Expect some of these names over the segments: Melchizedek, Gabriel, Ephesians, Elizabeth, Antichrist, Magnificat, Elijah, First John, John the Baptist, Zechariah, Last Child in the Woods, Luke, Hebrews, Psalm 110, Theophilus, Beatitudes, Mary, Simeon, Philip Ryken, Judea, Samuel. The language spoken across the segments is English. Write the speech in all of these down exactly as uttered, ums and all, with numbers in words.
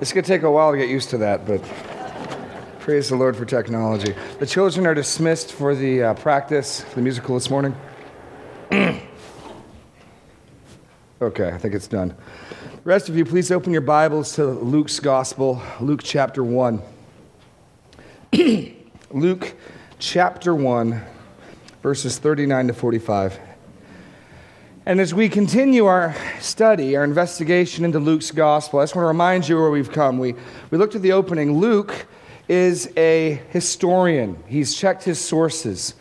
It's going to take a while to get used to that, but praise the Lord for technology. The children are dismissed for the uh, practice, the musical this morning. Okay, I think it's done. The rest of you, please open your Bibles to Luke's Gospel, Luke chapter one. Luke chapter one, verses thirty-nine to forty-five. And as we continue our study, our investigation into Luke's Gospel, I just want to remind you where we've come. We we looked at the opening. Luke is a historian. He's checked his sources.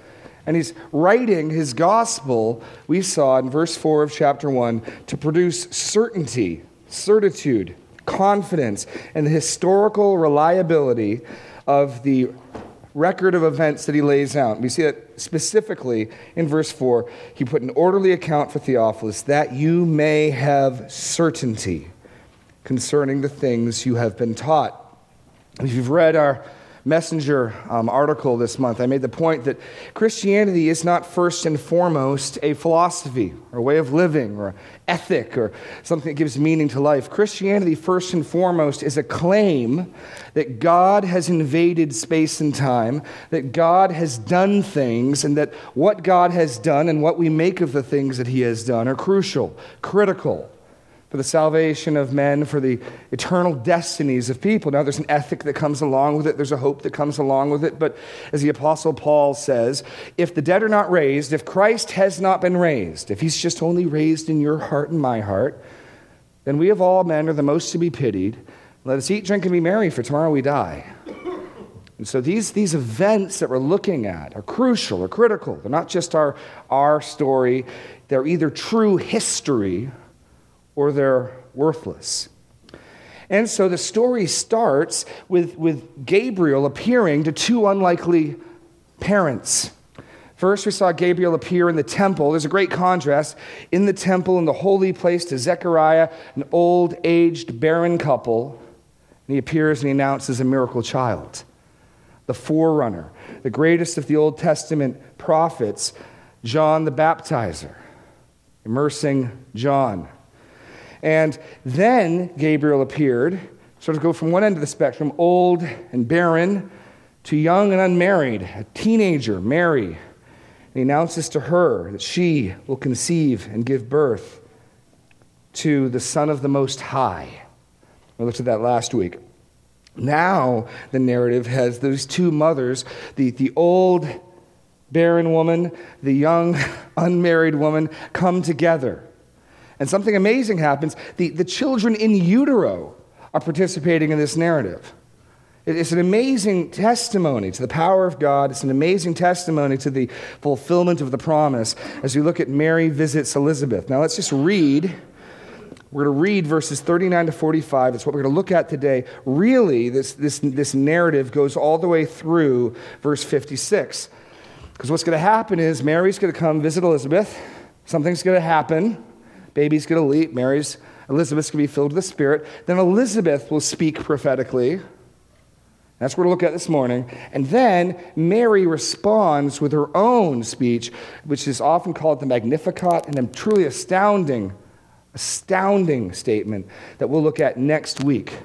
And he's writing his Gospel, we saw in verse four of chapter one, to produce certainty, certitude, confidence, and the historical reliability of the record of events that he lays out. We see that specifically in verse four. He put an orderly account for Theophilus, that you may have certainty concerning the things you have been taught. If you've read our Messenger um, article this month, I made the point that Christianity is not first and foremost a philosophy or a way of living or ethic or something that gives meaning to life. Christianity, first and foremost, is a claim that God has invaded space and time, that God has done things, and that what God has done and what we make of the things that he has done are crucial, critical for the salvation of men, for the eternal destinies of people. Now, there's an ethic that comes along with it. There's a hope that comes along with it. But as the Apostle Paul says, if the dead are not raised, if Christ has not been raised, if he's just only raised in your heart and my heart, then we of all men are the most to be pitied. Let us eat, drink, and be merry, for tomorrow we die. And so these, these events that we're looking at are crucial, are critical. They're not just our, our story. They're either true history or they're worthless. And so the story starts with, with Gabriel appearing to two unlikely parents. First, we saw Gabriel appear in the temple. There's a great contrast in the temple, in the holy place, to Zechariah, an old, aged, barren couple. And he appears and he announces a miracle child, the forerunner, the greatest of the Old Testament prophets, John the Baptizer, immersing John. And then Gabriel appeared, sort of go from one end of the spectrum, old and barren, to young and unmarried, a teenager, Mary. And he announces to her that she will conceive and give birth to the Son of the Most High. We looked at that last week. Now the narrative has those two mothers, the, the old barren woman, the young unmarried woman, come together. And something amazing happens. The, the children in utero are participating in this narrative. It, it's an amazing testimony to the power of God. It's an amazing testimony to the fulfillment of the promise as we look at Mary visits Elizabeth. Now let's just read. We're going to read verses thirty-nine to forty-five. That's what we're going to look at today. Really, this, this, this narrative goes all the way through verse fifty-six. Because what's going to happen is Mary's going to come visit Elizabeth. Something's going to happen. Baby's going to leap. Mary's, Elizabeth's going to be filled with the Spirit. Then Elizabeth will speak prophetically. That's what we're going to look at this morning. And then Mary responds with her own speech, which is often called the Magnificat, and a truly astounding, astounding statement that we'll look at next week.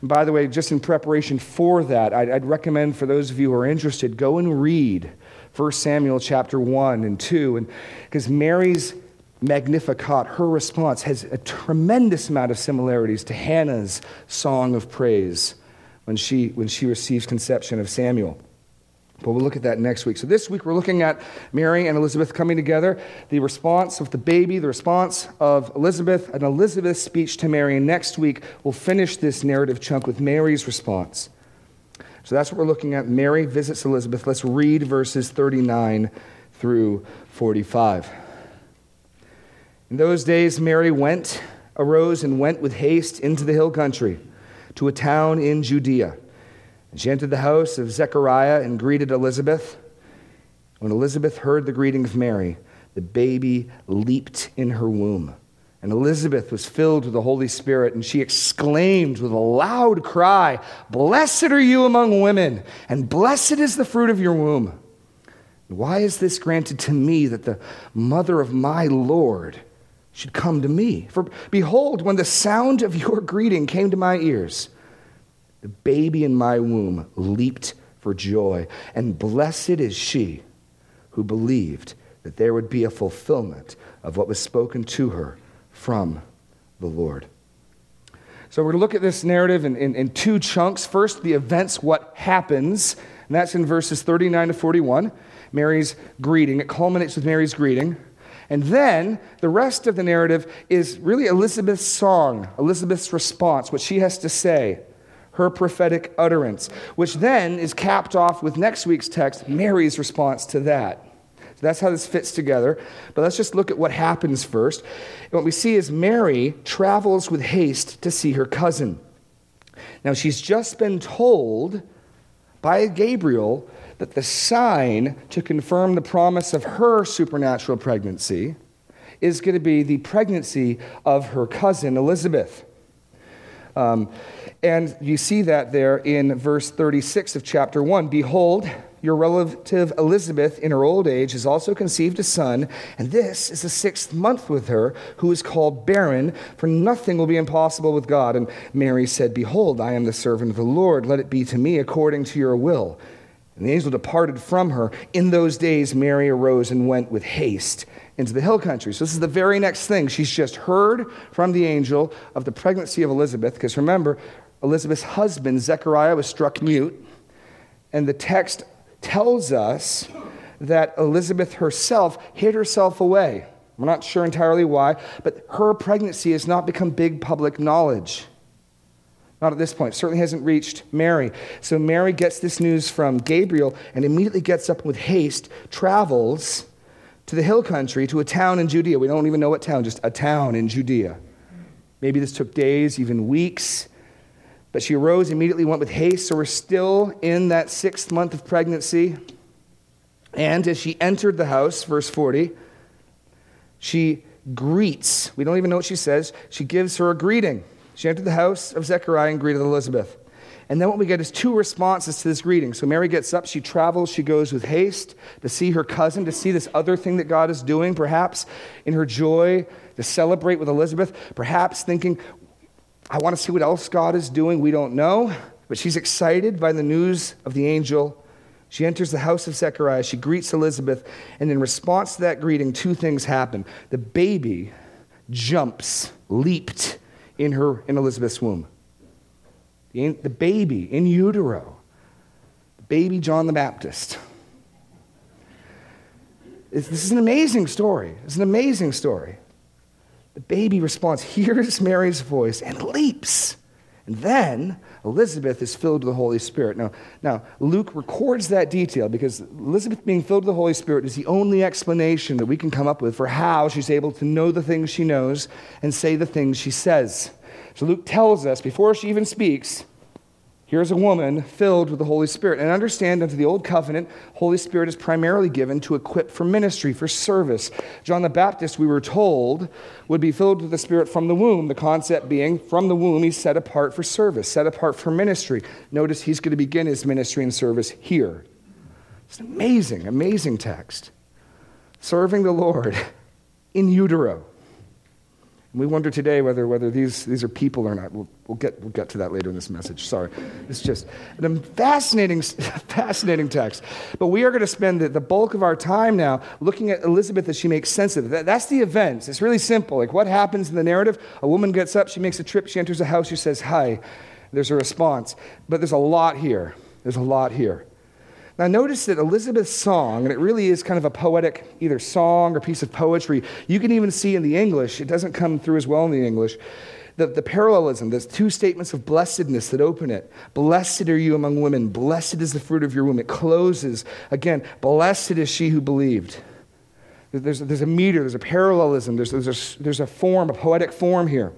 And by the way, just in preparation for that, I'd, I'd recommend for those of you who are interested, go and read First Samuel chapter one and two, and because Mary's Magnificat, her response, has a tremendous amount of similarities to Hannah's song of praise when she when she receives conception of Samuel. But we'll look at that next week. So this week we're looking at Mary and Elizabeth coming together, the response of the baby, the response of Elizabeth, and Elizabeth's speech to Mary. And next week we'll finish this narrative chunk with Mary's response. So that's what we're looking at. Mary visits Elizabeth. Let's read verses thirty-nine through forty-five. In those days, Mary went, arose and went with haste into the hill country to a town in Judea. And she entered the house of Zechariah and greeted Elizabeth. When Elizabeth heard the greeting of Mary, the baby leaped in her womb. And Elizabeth was filled with the Holy Spirit, and she exclaimed with a loud cry, "Blessed are you among women, and blessed is the fruit of your womb. Why is this granted to me that the mother of my Lord should come to me? For behold, when the sound of your greeting came to my ears, The baby in my womb leaped for joy, and blessed is she who believed that there would be a fulfillment of what was spoken to her from the Lord. So we're going to look at this narrative in, in, in two chunks. First, the events, what happens, and that's in verses thirty-nine to forty-one, Mary's greeting. It culminates with Mary's greeting. And then the rest of the narrative is really Elizabeth's song, Elizabeth's response, what she has to say, her prophetic utterance, which then is capped off with next week's text, Mary's response to that. So that's how this fits together. But let's just look at what happens first. And what we see is Mary travels with haste to see her cousin. Now, she's just been told by Gabriel that the sign to confirm the promise of her supernatural pregnancy is going to be the pregnancy of her cousin, Elizabeth. Um, and you see that there in verse thirty-six of chapter one. Behold, your relative Elizabeth in her old age has also conceived a son, and this is the sixth month with her, who is called barren, for nothing will be impossible with God. And Mary said, Behold, I am the servant of the Lord. Let it be to me according to your will. And the angel departed from her. In those days, Mary arose and went with haste into the hill country. So this is the very next thing. She's just heard from the angel of the pregnancy of Elizabeth, because remember, Elizabeth's husband, Zechariah, was struck mute. And the text tells us that Elizabeth herself hid herself away. We're not sure entirely why, but her pregnancy has not become big public knowledge. Not at this point. Certainly hasn't reached Mary. So Mary gets this news from Gabriel and immediately gets up with haste, travels to the hill country, to a town in Judea. We don't even know what town, just a town in Judea. Maybe this took days, even weeks. But she arose, immediately went with haste. So we're still in that sixth month of pregnancy. And as she entered the house, verse forty, she greets. We don't even know what she says. She gives her a greeting. She entered the house of Zechariah and greeted Elizabeth. And then what we get is two responses to this greeting. So Mary gets up, she travels, she goes with haste to see her cousin, to see this other thing that God is doing, perhaps in her joy, to celebrate with Elizabeth, perhaps thinking, I want to see what else God is doing. We don't know. But she's excited by the news of the angel. She enters the house of Zechariah, she greets Elizabeth, and in response to that greeting, two things happen. The baby jumps, leaped in her, in Elizabeth's womb. The, the baby in utero, the baby John the Baptist. It's, this is an amazing story. It's an amazing story. The baby responds, hears Mary's voice, and leaps. And then Elizabeth is filled with the Holy Spirit. Now, now, Luke records that detail because Elizabeth being filled with the Holy Spirit is the only explanation that we can come up with for how she's able to know the things she knows and say the things she says. So Luke tells us, before she even speaks, here's a woman filled with the Holy Spirit. And understand, under the Old Covenant, Holy Spirit is primarily given to equip for ministry, for service. John the Baptist, we were told, would be filled with the Spirit from the womb, the concept being from the womb he's set apart for service, set apart for ministry. Notice he's going to begin his ministry and service here. It's an amazing, amazing text. Serving the Lord in utero. We wonder today whether whether these, these are people or not. We'll, we'll get we'll get to that later in this message. Sorry. It's just a fascinating, fascinating text. But we are going to spend the, the bulk of our time now looking at Elizabeth as she makes sense of it. That, that's the events. It's really simple. Like, what happens in the narrative? A woman gets up. She makes a trip. She enters a house. She says, hi. There's a response. But there's a lot here. There's a lot here. Now, notice that Elizabeth's song, and it really is kind of a poetic either song or piece of poetry. You can even see in the English, it doesn't come through as well in the English, the, the parallelism, the two statements of blessedness that open it. Blessed are you among women. Blessed is the fruit of your womb. It closes. Again, blessed is she who believed. There's, there's a meter. There's a parallelism. There's, there's, a, there's a form, a poetic form here.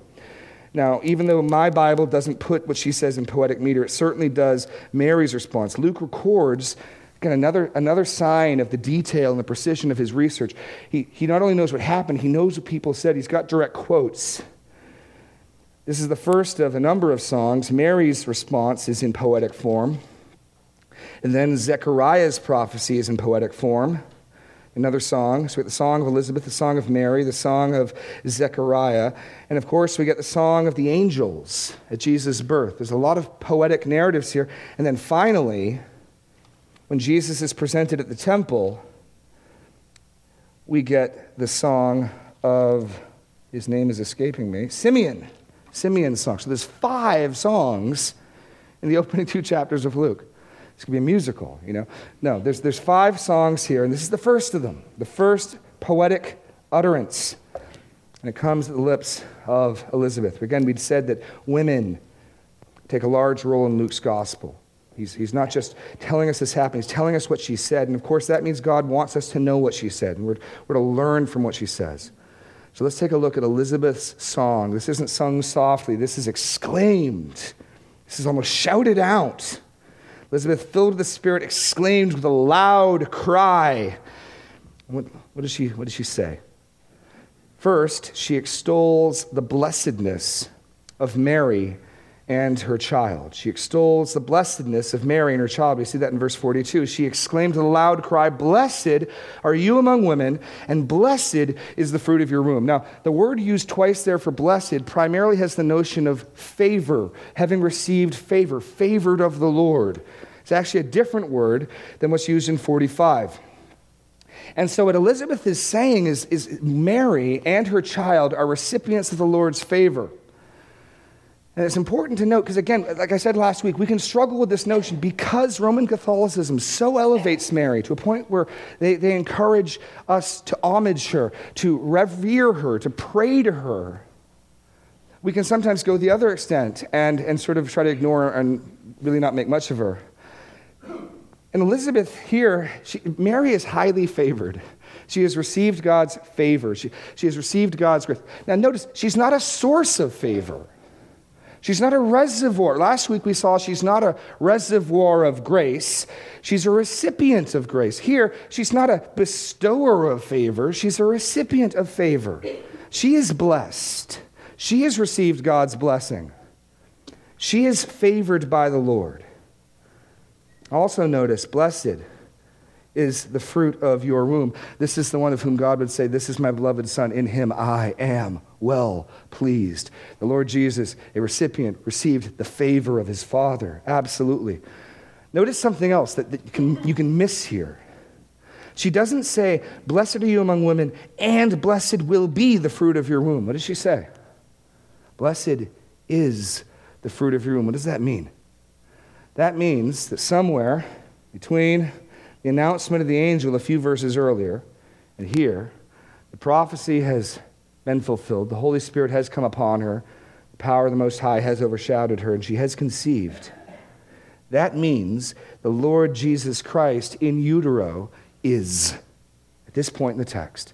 Now, even though my Bible doesn't put what she says in poetic meter, it certainly does Mary's response. Luke records, again, another, another sign of the detail and the precision of his research. He, he not only knows what happened, he knows what people said. He's got direct quotes. This is the first of a number of songs. Mary's response is in poetic form. And then Zechariah's prophecy is in poetic form. another song. So we get the song of Elizabeth, the song of Mary, the song of Zechariah. And of course, we get the song of the angels at Jesus' birth. There's a lot of poetic narratives here. And then finally, when Jesus is presented at the temple, we get the song of, his name is escaping me, Simeon. Simeon's song. So there's five songs in the opening two chapters of Luke. It's going to be a musical, you know. No, there's there's five songs here, and this is the first of them, the first poetic utterance. And it comes to the lips of Elizabeth. Again, we'd said that women take a large role in Luke's gospel. He's, he's not just telling us this happened. He's telling us what she said. And, of course, that means God wants us to know what she said, and we're, we're to learn from what she says. So let's take a look at Elizabeth's song. This isn't sung softly. This is exclaimed. This is almost shouted out. Elizabeth, filled with the Spirit, exclaimed with a loud cry. What, what does she, what does she say? First, she extols the blessedness of Mary and her child. She extols the blessedness of Mary and her child. We see that in verse forty-two. She exclaimed with a loud cry, "Blessed are you among women, and blessed is the fruit of your womb." Now, the word used twice there for blessed primarily has the notion of favor, having received favor, favored of the Lord. It's actually a different word than what's used in forty-five. And so what Elizabeth is saying is, is Mary and her child are recipients of the Lord's favor. And it's important to note, because again, like I said last week, we can struggle with this notion because Roman Catholicism so elevates Mary to a point where they, they encourage us to homage her, to revere her, to pray to her. We can sometimes go the other extent and, and sort of try to ignore her and really not make much of her. And Elizabeth here, she, Mary is highly favored. She has received God's favor. She, she has received God's grace. Now notice, she's not a source of favor. She's not a reservoir. Last week we saw she's not a reservoir of grace. She's a recipient of grace. Here, she's not a bestower of favor. She's a recipient of favor. She is blessed. She has received God's blessing. She is favored by the Lord. Also notice, blessed is the fruit of your womb. This is the one of whom God would say, "This is my beloved Son. In him I am well pleased." The Lord Jesus, a recipient, received the favor of his Father. Absolutely. Notice something else that, that you can, you can miss here. She doesn't say, "Blessed are you among women, and blessed will be the fruit of your womb." What does she say? Blessed is the fruit of your womb. What does that mean? That means that somewhere between the announcement of the angel a few verses earlier, and here, the prophecy has been fulfilled. The Holy Spirit has come upon her. The power of the Most High has overshadowed her, and she has conceived. That means the Lord Jesus Christ in utero is, at this point in the text,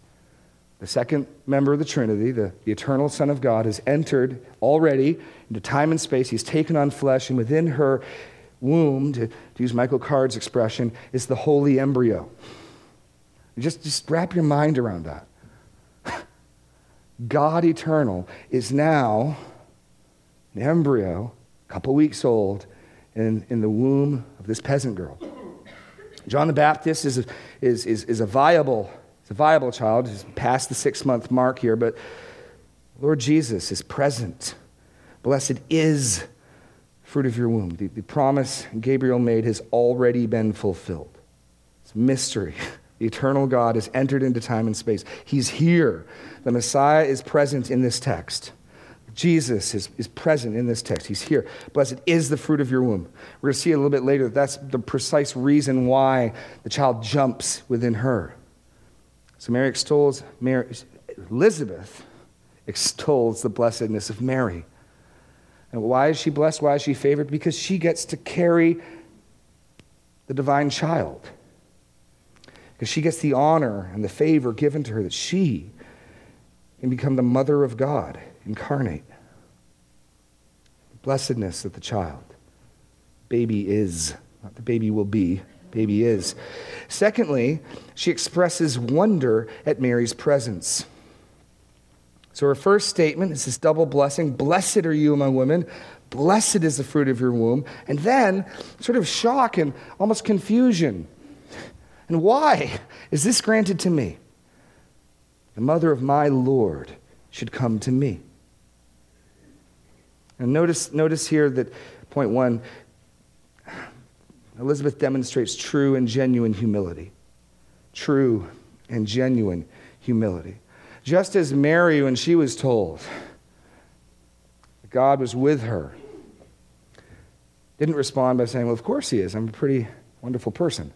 the second member of the Trinity, the, the eternal Son of God, has entered already into time and space. He's taken on flesh, and within her womb, to, to use Michael Card's expression, is the holy embryo. Just, just wrap your mind around that. God eternal is now an embryo, a couple weeks old, in, in the womb of this peasant girl. John the Baptist is a, is, is, is a viable, is a viable child. He's past the six-month mark here, but Lord Jesus is present. Blessed is fruit of your womb. The, the promise Gabriel made has already been fulfilled. It's a mystery. The eternal God has entered into time and space. He's here. The Messiah is present in this text. Jesus is, is present in this text. He's here. Blessed is the fruit of your womb. We're going to see a little bit later that that's the precise reason why the child jumps within her. So Mary extols, Mary, Elizabeth extols the blessedness of Mary. And why is she blessed? Why is she favored? Because she gets to carry the divine child. Because she gets the honor and the favor given to her that she can become the mother of God, incarnate. The blessedness of the child. Baby is. Not the baby will be. Baby is. Secondly, she expresses wonder at Mary's presence. So her first statement is this double blessing. Blessed are you among women. Blessed is the fruit of your womb. And then sort of shock and almost confusion. And why is this granted to me? The mother of my Lord should come to me. And notice, notice here that, point one, Elizabeth demonstrates true and genuine humility. True and genuine humility. Just as Mary, when she was told that God was with her, didn't respond by saying, well, of course he is. I'm a pretty wonderful person.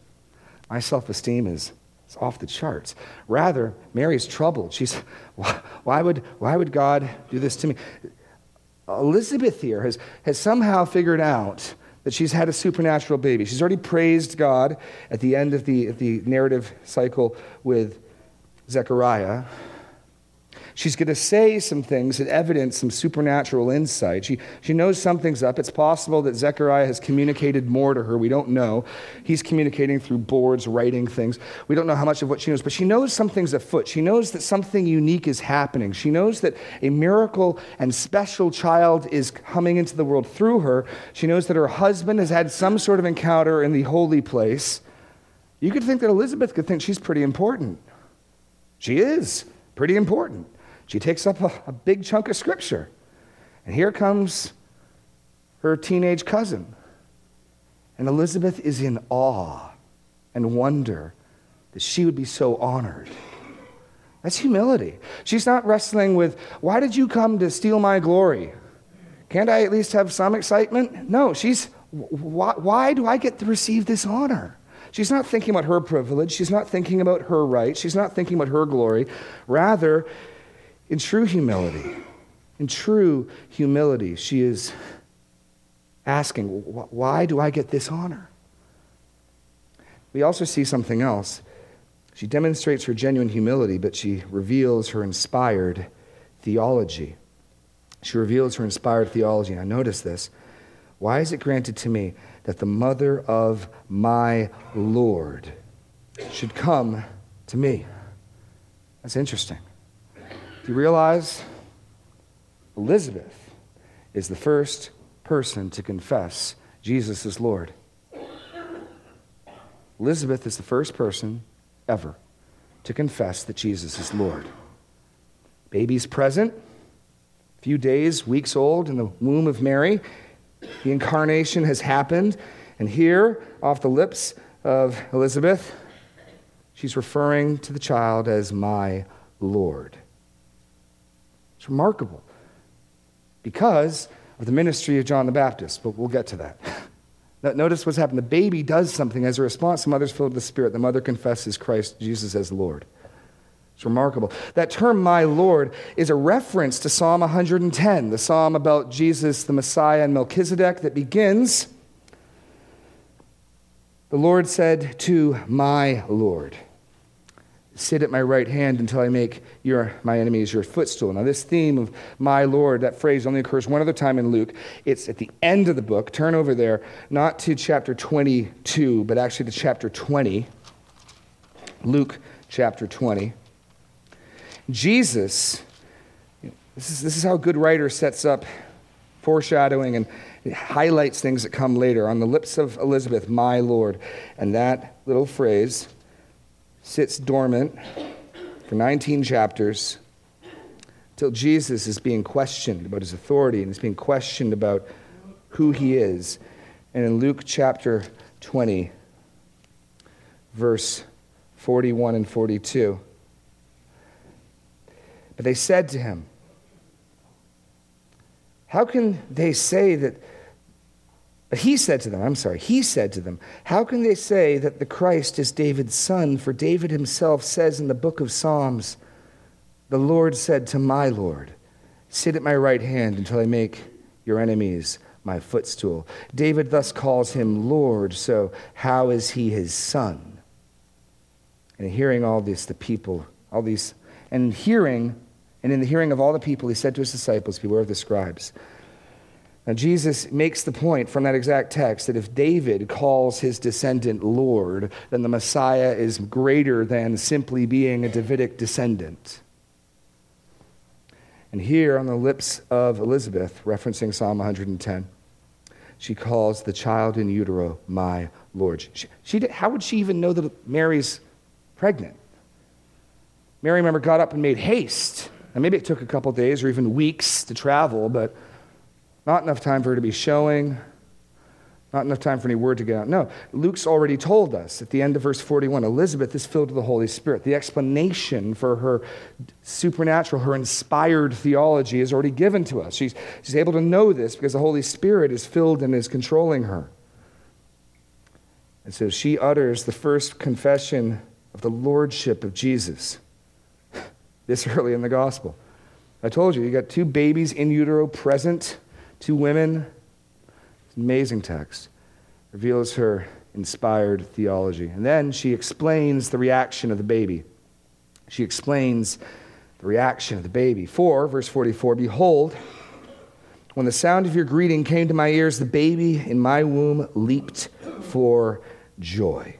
My self-esteem is it's off the charts. Rather, Mary's troubled. She's, why would, why would God do this to me? Elizabeth here has, has somehow figured out that she's had a supernatural baby. She's already praised God at the end of the, at the narrative cycle with Zechariah. She's going to say some things that evidence some supernatural insight. She, she knows something's up. It's possible that Zechariah has communicated more to her. We don't know. He's communicating through boards, writing things. We don't know how much of what she knows, but she knows something's afoot. She knows that something unique is happening. She knows that a miracle and special child is coming into the world through her. She knows that her husband has had some sort of encounter in the holy place. You could think that Elizabeth could think she's pretty important. She is pretty important. She takes up a, a big chunk of scripture. And here comes her teenage cousin. And Elizabeth is in awe and wonder that she would be so honored. That's humility. She's not wrestling with, why did you come to steal my glory? Can't I at least have some excitement? No, she's, why, why do I get to receive this honor? She's not thinking about her privilege. She's not thinking about her right. She's not thinking about her glory. Rather, in true humility, in true humility, she is asking, why do I get this honor? We also see something else. She demonstrates her genuine humility, but she reveals her inspired theology. She reveals her inspired theology. Now notice this. Why is it granted to me that the mother of my Lord should come to me? That's interesting. You realize Elizabeth is the first person to confess Jesus is Lord. Elizabeth is the first person ever to confess that Jesus is Lord. Baby's present, a few days, weeks old in the womb of Mary. The incarnation has happened. And here, off the lips of Elizabeth, she's referring to the child as my Lord. Remarkable because of the ministry of John the Baptist, but we'll get to that. Notice what's happened. The baby does something as a response. The mother's filled with the Spirit. The mother confesses Christ Jesus as Lord. It's remarkable. That term, my Lord, is a reference to Psalm one ten, the psalm about Jesus, the Messiah, and Melchizedek that begins, the Lord said to my Lord, sit at my right hand until I make your my enemies your footstool. Now this theme of my Lord, that phrase only occurs one other time in Luke. It's at the end of the book. Turn over there, not to chapter twenty-two, but actually to chapter twenty. Luke chapter twenty. Jesus, this is, this is how good writer sets up foreshadowing and it highlights things that come later. On the lips of Elizabeth, my Lord. And that little phrase sits dormant for nineteen chapters till Jesus is being questioned about his authority and is being questioned about who he is. And in Luke chapter twenty, verse forty-one and forty-two, but they said to him, how can they say that, He said to them, I'm sorry, he said to them, how can they say that the Christ is David's son? For David himself says in the book of Psalms, the Lord said to my Lord, sit at my right hand until I make your enemies my footstool. David thus calls him Lord, so how is he his son? And hearing all this, the people, all these, and hearing, and in the hearing of all the people, he said to his disciples, beware of the scribes. Now, Jesus makes the point from that exact text that if David calls his descendant Lord, then the Messiah is greater than simply being a Davidic descendant. And here on the lips of Elizabeth, referencing Psalm one ten, she calls the child in utero my Lord. She, she did, how would she even know that Mary's pregnant? Mary, remember, got up and made haste. And maybe it took a couple days or even weeks to travel, but not enough time for her to be showing, not enough time for any word to get out. No, Luke's already told us at the end of verse forty-one, Elizabeth is filled with the Holy Spirit. The explanation for her supernatural, her inspired theology is already given to us. She's, she's able to know this because the Holy Spirit is filled and is controlling her. And so she utters the first confession of the lordship of Jesus this early in the gospel. I told you, you got two babies in utero present, two women. It's an amazing text. Reveals her inspired theology. And then she explains the reaction of the baby. She explains the reaction of the baby. For, verse forty-four, behold, when the sound of your greeting came to my ears, the baby in my womb leaped for joy.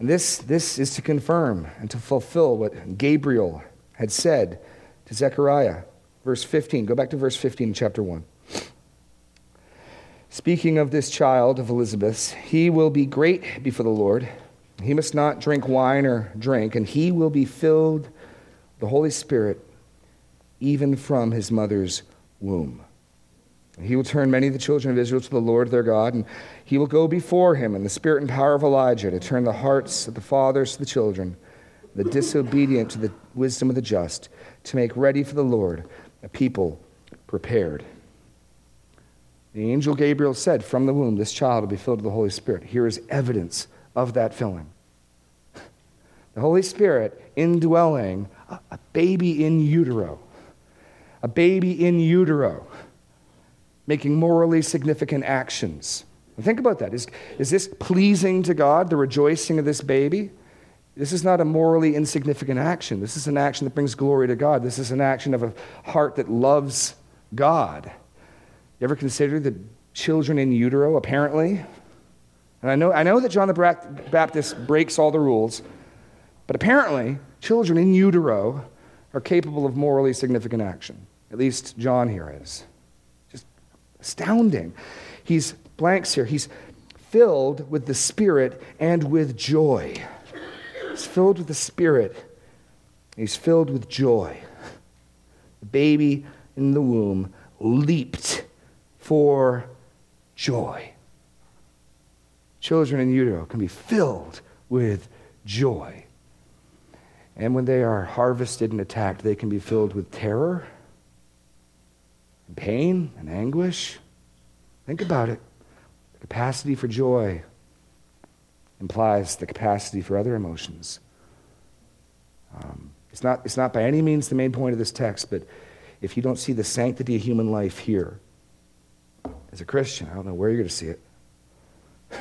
And this, this is to confirm and to fulfill what Gabriel had said to Zechariah. Verse fifteen, go back to verse fifteen, chapter one. Speaking of this child of Elizabeth's, he will be great before the Lord. He must not drink wine or drink, and he will be filled with the Holy Spirit even from his mother's womb. He will turn many of the children of Israel to the Lord their God, and he will go before him in the spirit and power of Elijah to turn the hearts of the fathers to the children, the disobedient to the wisdom of the just, to make ready for the Lord a people prepared. The angel Gabriel said, from the womb, this child will be filled with the Holy Spirit. Here is evidence of that filling. The Holy Spirit indwelling a baby in utero, a baby in utero, making morally significant actions. And think about that. Is, is this pleasing to God, the rejoicing of this baby? This is not a morally insignificant action. This is an action that brings glory to God. This is an action of a heart that loves God. You ever consider the children in utero, apparently? And I know, I know that John the Baptist breaks all the rules, but apparently children in utero are capable of morally significant action. At least John here is. Astounding. He's blanks here. He's filled with the Spirit and with joy. He's filled with the Spirit. He's filled with joy. The baby in the womb leaped for joy. Children in utero can be filled with joy. And when they are harvested and attacked, they can be filled with terror, pain and anguish. Think about it. The capacity for joy implies the capacity for other emotions. Um, it's not, it's not by any means the main point of this text, but if you don't see the sanctity of human life here, as a Christian, I don't know where you're going to see it. a,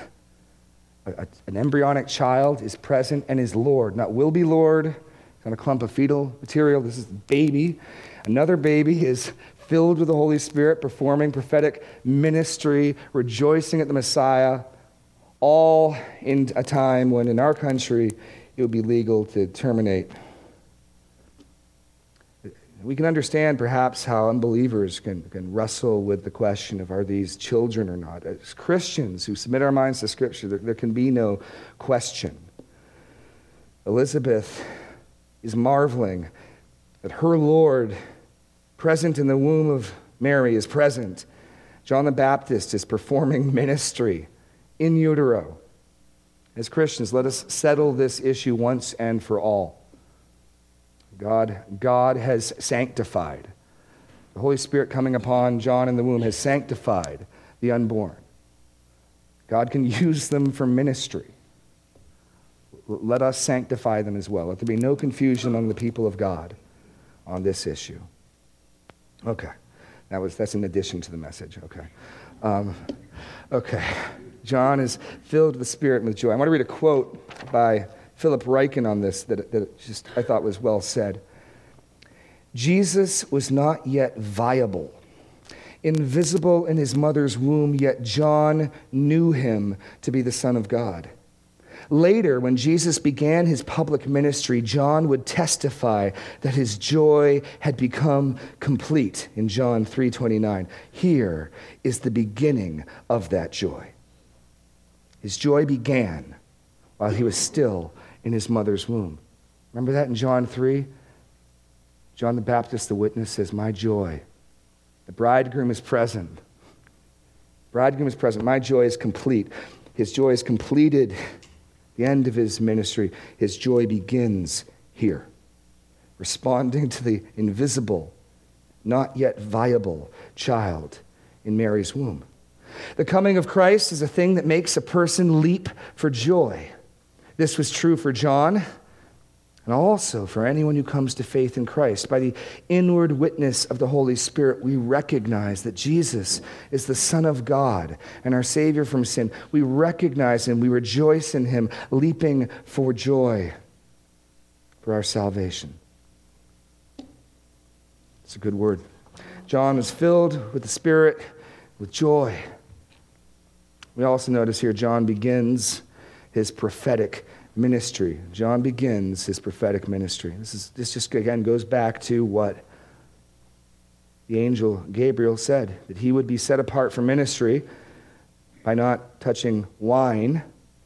a, an embryonic child is present and is Lord, not will be Lord. It's not a clump of fetal material. This is the baby. Another baby is filled with the Holy Spirit, performing prophetic ministry, rejoicing at the Messiah, all in a time when in our country it would be legal to terminate. We can understand perhaps how unbelievers can, can wrestle with the question of are these children or not. As Christians who submit our minds to Scripture, there, there can be no question. Elizabeth is marveling that her Lord present in the womb of Mary is present. John the Baptist is performing ministry in utero. As Christians, let us settle this issue once and for all. God, God has sanctified. The Holy Spirit coming upon John in the womb has sanctified the unborn. God can use them for ministry. Let us sanctify them as well. Let there be no confusion among the people of God on this issue. Okay, that was that's in addition to the message. Okay, um, okay. John is filled with the Spirit and with joy. I want to read a quote by Philip Ryken on this that that just I thought was well said. Jesus was not yet viable, invisible in his mother's womb. Yet John knew him to be the Son of God. Later, when Jesus began his public ministry, John would testify that his joy had become complete in John three twenty-nine. Here is the beginning of that joy. His joy began while he was still in his mother's womb. Remember that in John three? John the Baptist, the witness, says, "My joy, the bridegroom is present. Bridegroom is present. My joy is complete." His joy is completed. The end of his ministry, his joy begins here, responding to the invisible, not yet viable child in Mary's womb. The coming of Christ is a thing that makes a person leap for joy. This was true for John, and also for anyone who comes to faith in Christ. By the inward witness of the Holy Spirit, we recognize that Jesus is the Son of God and our Savior from sin. We recognize him, we rejoice in him, leaping for joy for our salvation. It's a good word. John is filled with the Spirit, with joy. We also notice here John begins his prophetic ministry. John begins his prophetic ministry. This is this just again goes back to what the angel Gabriel said, that he would be set apart for ministry by not touching wine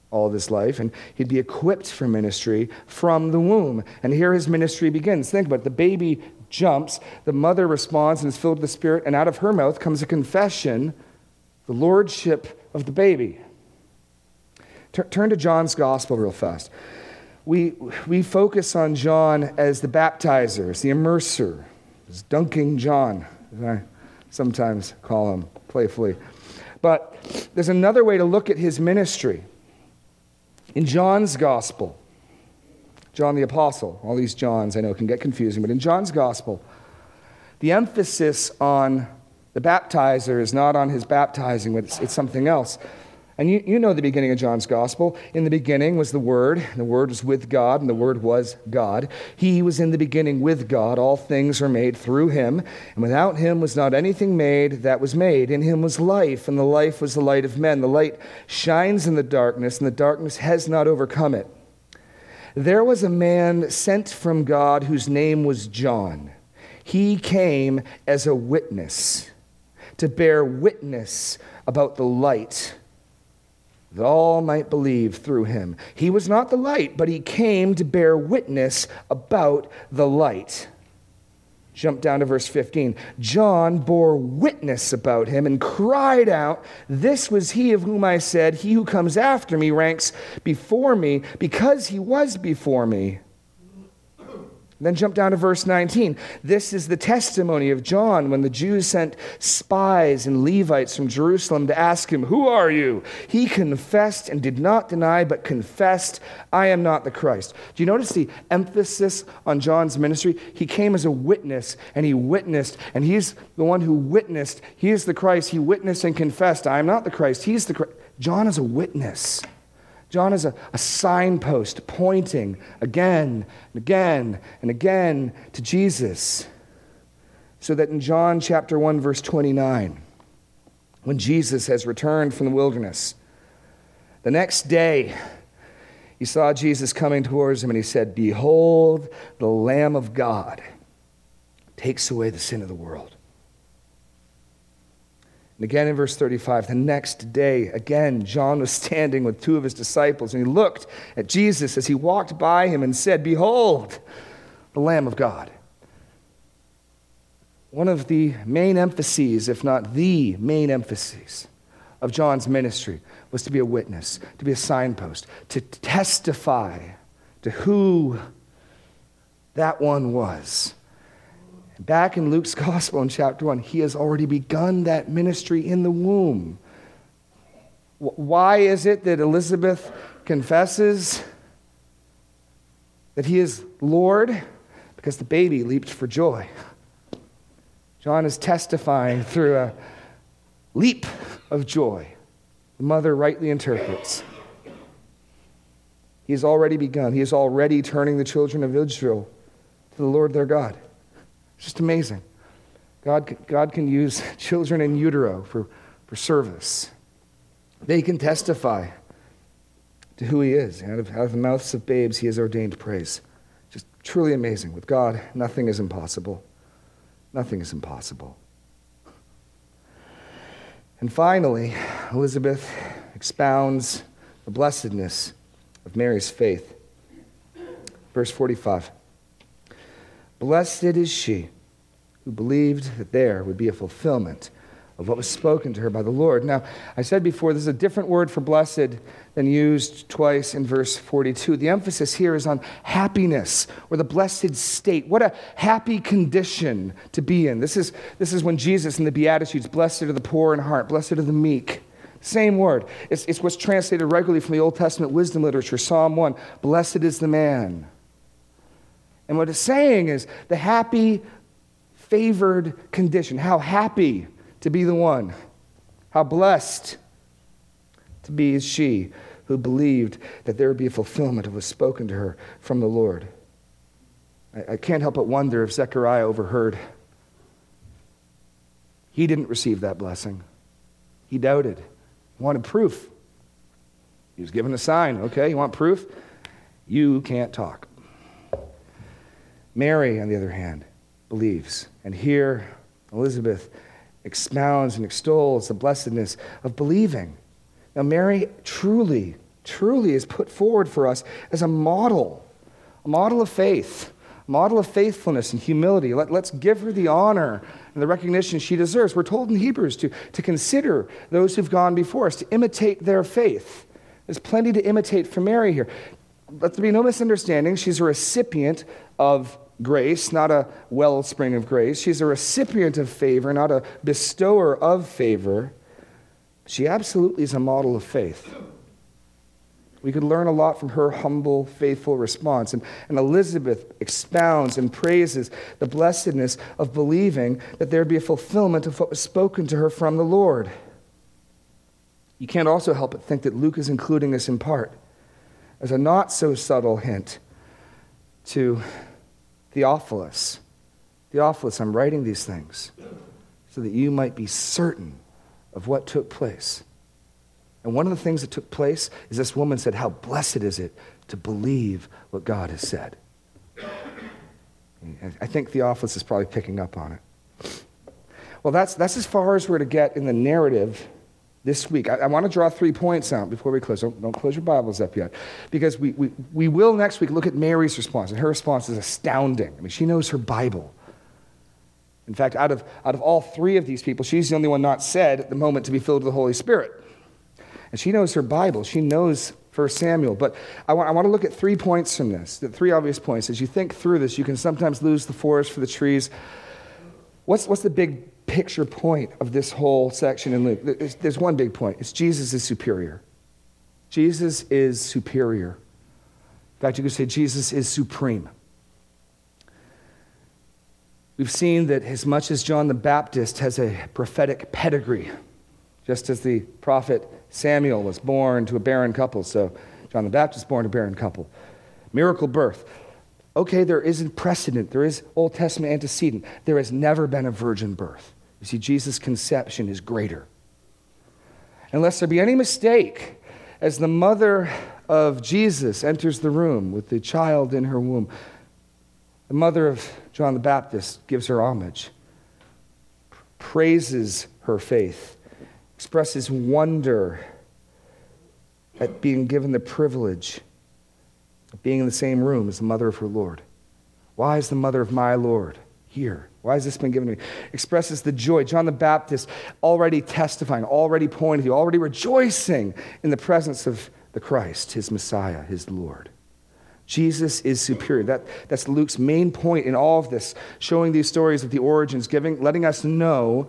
all of his life, and he'd be equipped for ministry from the womb. And here his ministry begins. Think about it. The baby jumps, the mother responds and is filled with the Spirit, and out of her mouth comes a confession, the lordship of the baby. Turn to John's gospel real fast. We we focus on John as the baptizer, as the immerser, as Dunking John, as I sometimes call him playfully. But there's another way to look at his ministry. In John's gospel, John the Apostle, all these Johns I know can get confusing, but in John's gospel, the emphasis on the baptizer is not on his baptizing, but it's, it's something else. And you, you know the beginning of John's gospel. In the beginning was the Word, and the Word was with God, and the Word was God. He was in the beginning with God. All things were made through him, and without him was not anything made that was made. In him was life, and the life was the light of men. The light shines in the darkness, and the darkness has not overcome it. There was a man sent from God whose name was John. He came as a witness, to bear witness about the light, that all might believe through him. He was not the light, but he came to bear witness about the light. Jump down to verse fifteen. John bore witness about him and cried out, "This was he of whom I said, he who comes after me ranks before me, because he was before me." Then jump down to verse nineteen. This is the testimony of John when the Jews sent spies and Levites from Jerusalem to ask him, "Who are you?" He confessed and did not deny, but confessed, "I am not the Christ." Do you notice the emphasis on John's ministry? He came as a witness, and he witnessed, and he's the one who witnessed. He is the Christ. He witnessed and confessed, "I am not the Christ." He's the Christ. John is a witness. John is a, a signpost pointing again and again and again to Jesus. So that in John chapter one, verse twenty-nine, when Jesus has returned from the wilderness, the next day he saw Jesus coming towards him and he said, "Behold, the Lamb of God takes away the sin of the world." And again in verse thirty-five, the next day, again, John was standing with two of his disciples, and he looked at Jesus as he walked by him and said, "Behold, the Lamb of God." One of the main emphases, if not the main emphases, of John's ministry was to be a witness, to be a signpost, to testify to who that one was. Back in Luke's gospel in chapter one, he has already begun that ministry in the womb. Why is it that Elizabeth confesses that he is Lord? Because the baby leaped for joy. John is testifying through a leap of joy. The mother rightly interprets. He has already begun. He is already turning the children of Israel to the Lord their God. Just amazing. God, God can use children in utero for, for service. They can testify to to who he is. And out of the mouths of babes, he has ordained praise. Just truly amazing. With God, nothing is impossible. Nothing is impossible. And finally, Elizabeth expounds the blessedness of Mary's faith. Verse forty-five. Blessed is she who believed that there would be a fulfillment of what was spoken to her by the Lord. Now, I said before, this is a different word for blessed than used twice in verse forty-two. The emphasis here is on happiness, or the blessed state. What a happy condition to be in. This is, this is when Jesus in the Beatitudes, blessed are the poor in heart, blessed are the meek. Same word. It's, it's what's translated regularly from the Old Testament wisdom literature, Psalm one, blessed is the man. And what it's saying is the happy, favored condition. How happy to be the one. How blessed to be is she who believed that there would be a fulfillment of what was spoken to her from the Lord. I, I can't help but wonder if Zechariah overheard. He didn't receive that blessing. He doubted. He wanted proof. He was given a sign. Okay, you want proof? You can't talk. Mary, on the other hand, believes. And here, Elizabeth expounds and extols the blessedness of believing. Now, Mary truly, truly is put forward for us as a model, a model of faith, a model of faithfulness and humility. Let, let's give her the honor and the recognition she deserves. We're told in Hebrews to, to consider those who've gone before us, to imitate their faith. There's plenty to imitate from Mary here. Let there be no misunderstanding. She's a recipient of grace, not a wellspring of grace. She's a recipient of favor, not a bestower of favor. She absolutely is a model of faith. We could learn a lot from her humble, faithful response. And, and Elizabeth expounds and praises the blessedness of believing that there'd be a fulfillment of what was spoken to her from the Lord. You can't also help but think that Luke is including this in part as a not-so-subtle hint to Theophilus. Theophilus, I'm writing these things so that you might be certain of what took place. And one of the things that took place is this woman said, how blessed is it to believe what God has said. And I think Theophilus is probably picking up on it. Well, that's, that's as far as we're to get in the narrative this week. I, I want to draw three points out before we close. Don't, don't close your Bibles up yet, because we, we, we will next week look at Mary's response, and her response is astounding. I mean, she knows her Bible. In fact, out of, out of all three of these people, she's the only one not said at the moment to be filled with the Holy Spirit. And she knows her Bible. She knows First Samuel. But I want, I want to look at three points from this, the three obvious points. As you think through this, you can sometimes lose the forest for the trees. What's, what's the big picture point of this whole section in Luke? There's, there's one big point. It's Jesus is superior. Jesus is superior. In fact, you could say Jesus is supreme. We've seen that as much as John the Baptist has a prophetic pedigree, just as the prophet Samuel was born to a barren couple, so John the Baptist born to a barren couple. Miracle birth. Okay, there is a precedent. There is Old Testament antecedent. There has never been a virgin birth. You see, Jesus' conception is greater. Unless there be any mistake, as the mother of Jesus enters the room with the child in her womb, the mother of John the Baptist gives her homage, praises her faith, expresses wonder at being given the privilege of being in the same room as the mother of her Lord. Why is the mother of my Lord here? Why has this been given to me? Expresses the joy. John the Baptist already testifying, already pointing to, already rejoicing in the presence of the Christ, his Messiah, his Lord. Jesus is superior. That, that's Luke's main point in all of this, showing these stories of the origins, giving, letting us know.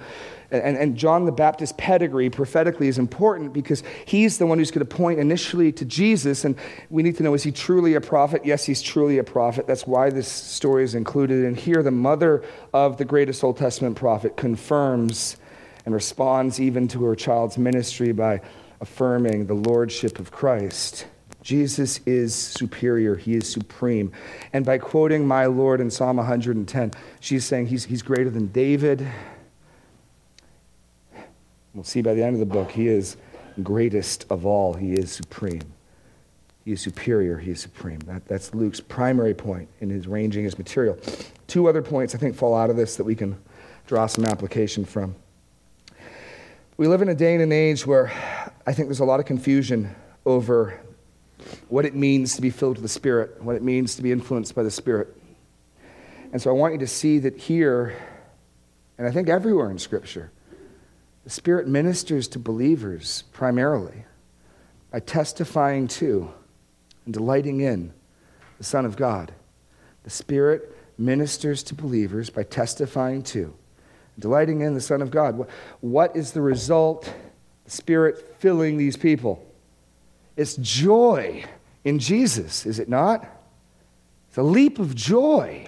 And, and John the Baptist's pedigree prophetically is important because he's the one who's going to point initially to Jesus. And we need to know, is he truly a prophet? Yes, he's truly a prophet. That's why this story is included. And here, the mother of the greatest Old Testament prophet confirms and responds even to her child's ministry by affirming the lordship of Christ. Jesus is superior. He is supreme. And by quoting my Lord in Psalm one ten, she's saying he's, he's greater than David. We'll see by the end of the book, he is greatest of all. He is supreme. He is superior. He is supreme. That, that's Luke's primary point in his ranging his material. Two other points I think fall out of this that we can draw some application from. We live in a day and an age where I think there's a lot of confusion over what it means to be filled with the Spirit, what it means to be influenced by the Spirit. And so I want you to see that here, and I think everywhere in Scripture, the Spirit ministers to believers primarily by testifying to and delighting in the Son of God. The Spirit ministers to believers by testifying to and delighting in the Son of God. What is the result? The Spirit filling these people. It's joy in Jesus, is it not? It's a leap of joy.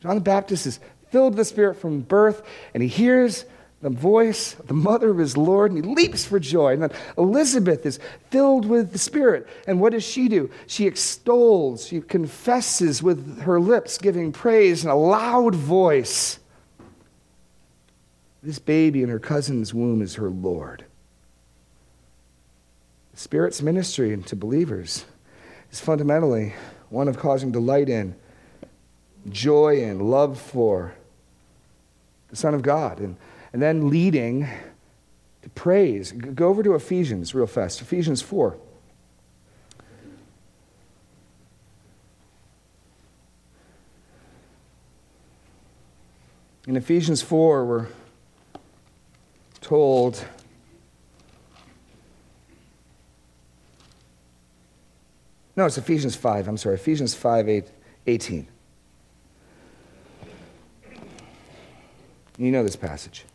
John the Baptist is filled with the Spirit from birth, and he hears the voice of the mother of his Lord, and he leaps for joy. And then Elizabeth is filled with the Spirit. And what does she do? She extols, she confesses with her lips, giving praise in a loud voice. This baby in her cousin's womb is her Lord. The Spirit's ministry to believers is fundamentally one of causing delight in, joy in, love for the Son of God. And And then leading to praise. Go over to Ephesians real fast. Ephesians four. In Ephesians four, we're told No, it's Ephesians five. I'm sorry. Ephesians five, eight, eighteen. You know this passage.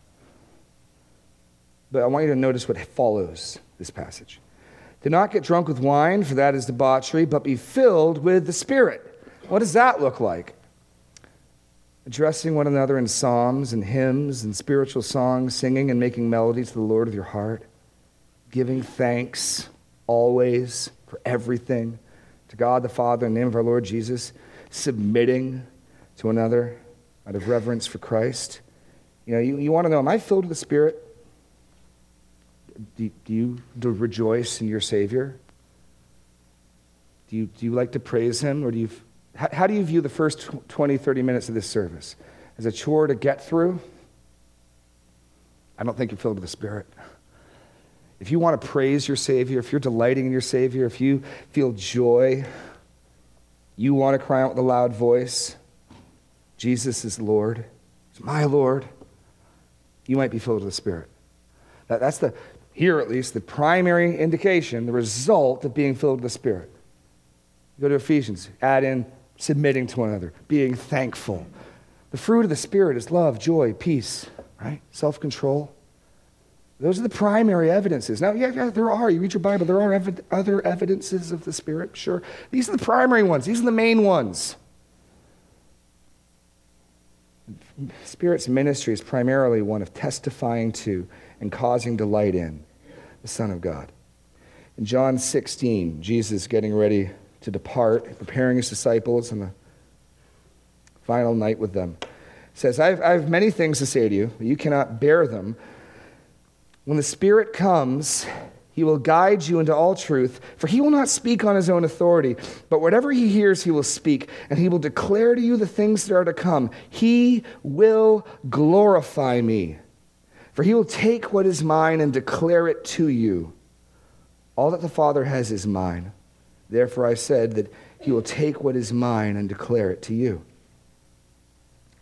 But I want you to notice what follows this passage. Do not get drunk with wine, for that is debauchery, but be filled with the Spirit. What does that look like? Addressing one another in psalms and hymns and spiritual songs, singing and making melody to the Lord with your heart, giving thanks always for everything to God the Father in the name of our Lord Jesus, submitting to another out of reverence for Christ. You know, you, you want to know, am I filled with the Spirit? Do, do you do rejoice in your Savior? Do you, do you like to praise Him? Or do you? How, how do you view the first twenty, thirty minutes of this service? As a chore to get through? I don't think you're filled with the Spirit. If you want to praise your Savior, if you're delighting in your Savior, if you feel joy, you want to cry out with a loud voice, Jesus is Lord. He's my Lord. You might be filled with the Spirit. That, that's the... Here, at least, the primary indication, the result of being filled with the Spirit. Go to Ephesians, add in submitting to one another, being thankful. The fruit of the Spirit is love, joy, peace, right? Self-control. Those are the primary evidences. Now, yeah, yeah, there are. You read your Bible, there are ev- other evidences of the Spirit, sure. These are the primary ones. These are the main ones. The Spirit's ministry is primarily one of testifying to and causing delight in the Son of God. In John sixteen, Jesus getting ready to depart, preparing his disciples on the final night with them, says, I have, I have many things to say to you, but you cannot bear them. When the Spirit comes, he will guide you into all truth, for he will not speak on his own authority, but whatever he hears, he will speak, and he will declare to you the things that are to come. He will glorify me. For he will take what is mine and declare it to you. All that the Father has is mine. Therefore I said that he will take what is mine and declare it to you.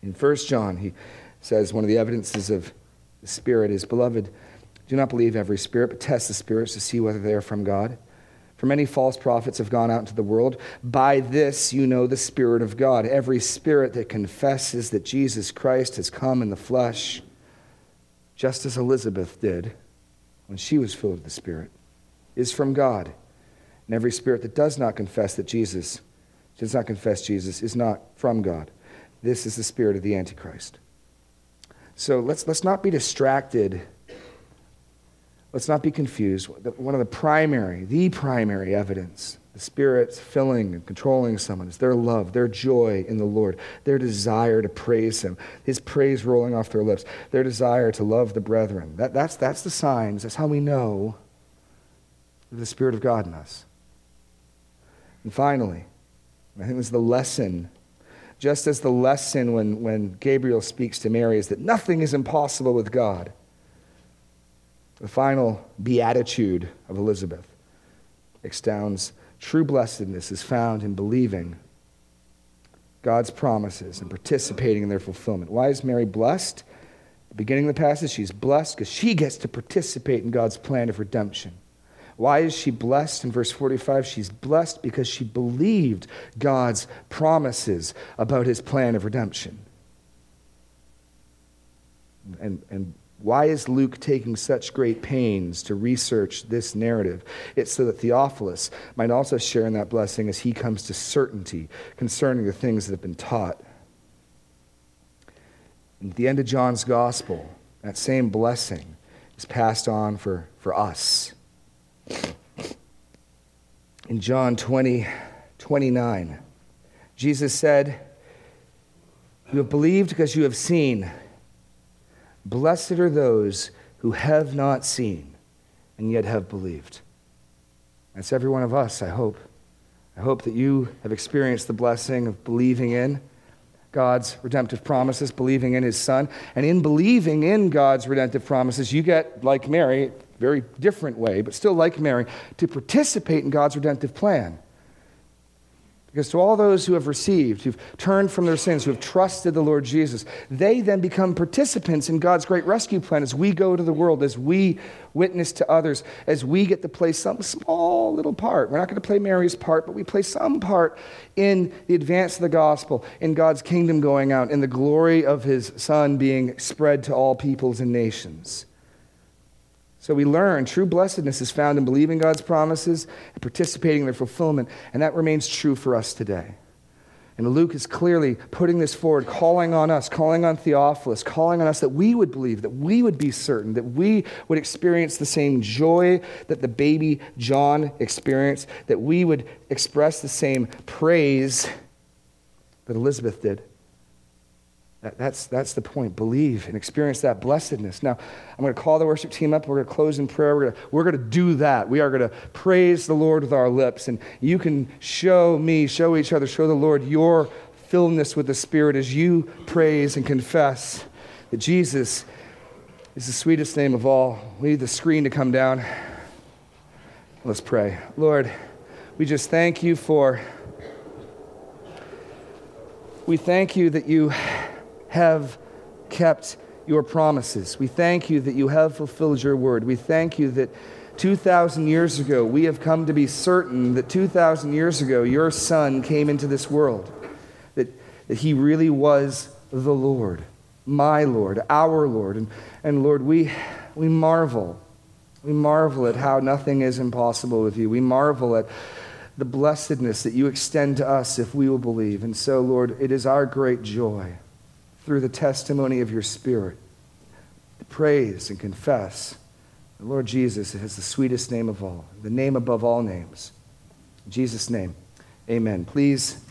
In First John, he says one of the evidences of the Spirit is, Beloved, do not believe every spirit, but test the spirits to see whether they are from God. For many false prophets have gone out into the world. By this you know the Spirit of God. Every spirit that confesses that Jesus Christ has come in the flesh, just as Elizabeth did when she was filled with the Spirit, is from God. And every spirit that does not confess that Jesus, does not confess Jesus, is not from God. This is the spirit of the Antichrist. So let's let's not be distracted. Let's not be confused. One of the primary, the primary evidence, the Spirit's filling and controlling someone is their love, their joy in the Lord, their desire to praise Him, His praise rolling off their lips, their desire to love the brethren. That, that's, that's the signs. That's how we know the Spirit of God in us. And finally, I think it was the lesson. Just as the lesson when, when Gabriel speaks to Mary is that nothing is impossible with God, the final beatitude of Elizabeth extounds true blessedness is found in believing God's promises and participating in their fulfillment. Why is Mary blessed? At the beginning of the passage, she's blessed because she gets to participate in God's plan of redemption. Why is she blessed? In verse forty-five, she's blessed because she believed God's promises about his plan of redemption. And, and why is Luke taking such great pains to research this narrative? It's so that Theophilus might also share in that blessing as he comes to certainty concerning the things that have been taught. And at the end of John's gospel, that same blessing is passed on for, for us. In John twenty, twenty-nine, Jesus said, "You have believed because you have seen. Blessed are those who have not seen and yet have believed." That's every one of us, I hope. I hope that you have experienced the blessing of believing in God's redemptive promises, believing in his Son. And in believing in God's redemptive promises, you get, like Mary, very different way, but still like Mary, to participate in God's redemptive plan. Because to all those who have received, who've turned from their sins, who have trusted the Lord Jesus, they then become participants in God's great rescue plan as we go to the world, as we witness to others, as we get to play some small little part. We're not going to play Mary's part, but we play some part in the advance of the gospel, in God's kingdom going out, in the glory of his Son being spread to all peoples and nations. So we learn true blessedness is found in believing God's promises and participating in their fulfillment, and that remains true for us today. And Luke is clearly putting this forward, calling on us, calling on Theophilus, calling on us that we would believe, that we would be certain, that we would experience the same joy that the baby John experienced, that we would express the same praise that Elizabeth did. That's, that's the point. Believe and experience that blessedness. Now, I'm going to call the worship team up. We're going to close in prayer. We're going to, we're going to do that. We are going to praise the Lord with our lips. And you can show me, show each other, show the Lord your filledness with the Spirit as you praise and confess that Jesus is the sweetest name of all. We need the screen to come down. Let's pray. Lord, we just thank you for... We thank you that you... have kept your promises. We thank you that you have fulfilled your word. We thank you that two thousand years ago, we have come to be certain that two thousand years ago, your Son came into this world, that, that he really was the Lord, my Lord, our Lord. And, and Lord, we, we marvel. We marvel at how nothing is impossible with you. We marvel at the blessedness that you extend to us if we will believe. And so, Lord, it is our great joy through the testimony of your Spirit, to praise and confess the Lord Jesus has the sweetest name of all, the name above all names. In Jesus' name, amen. Please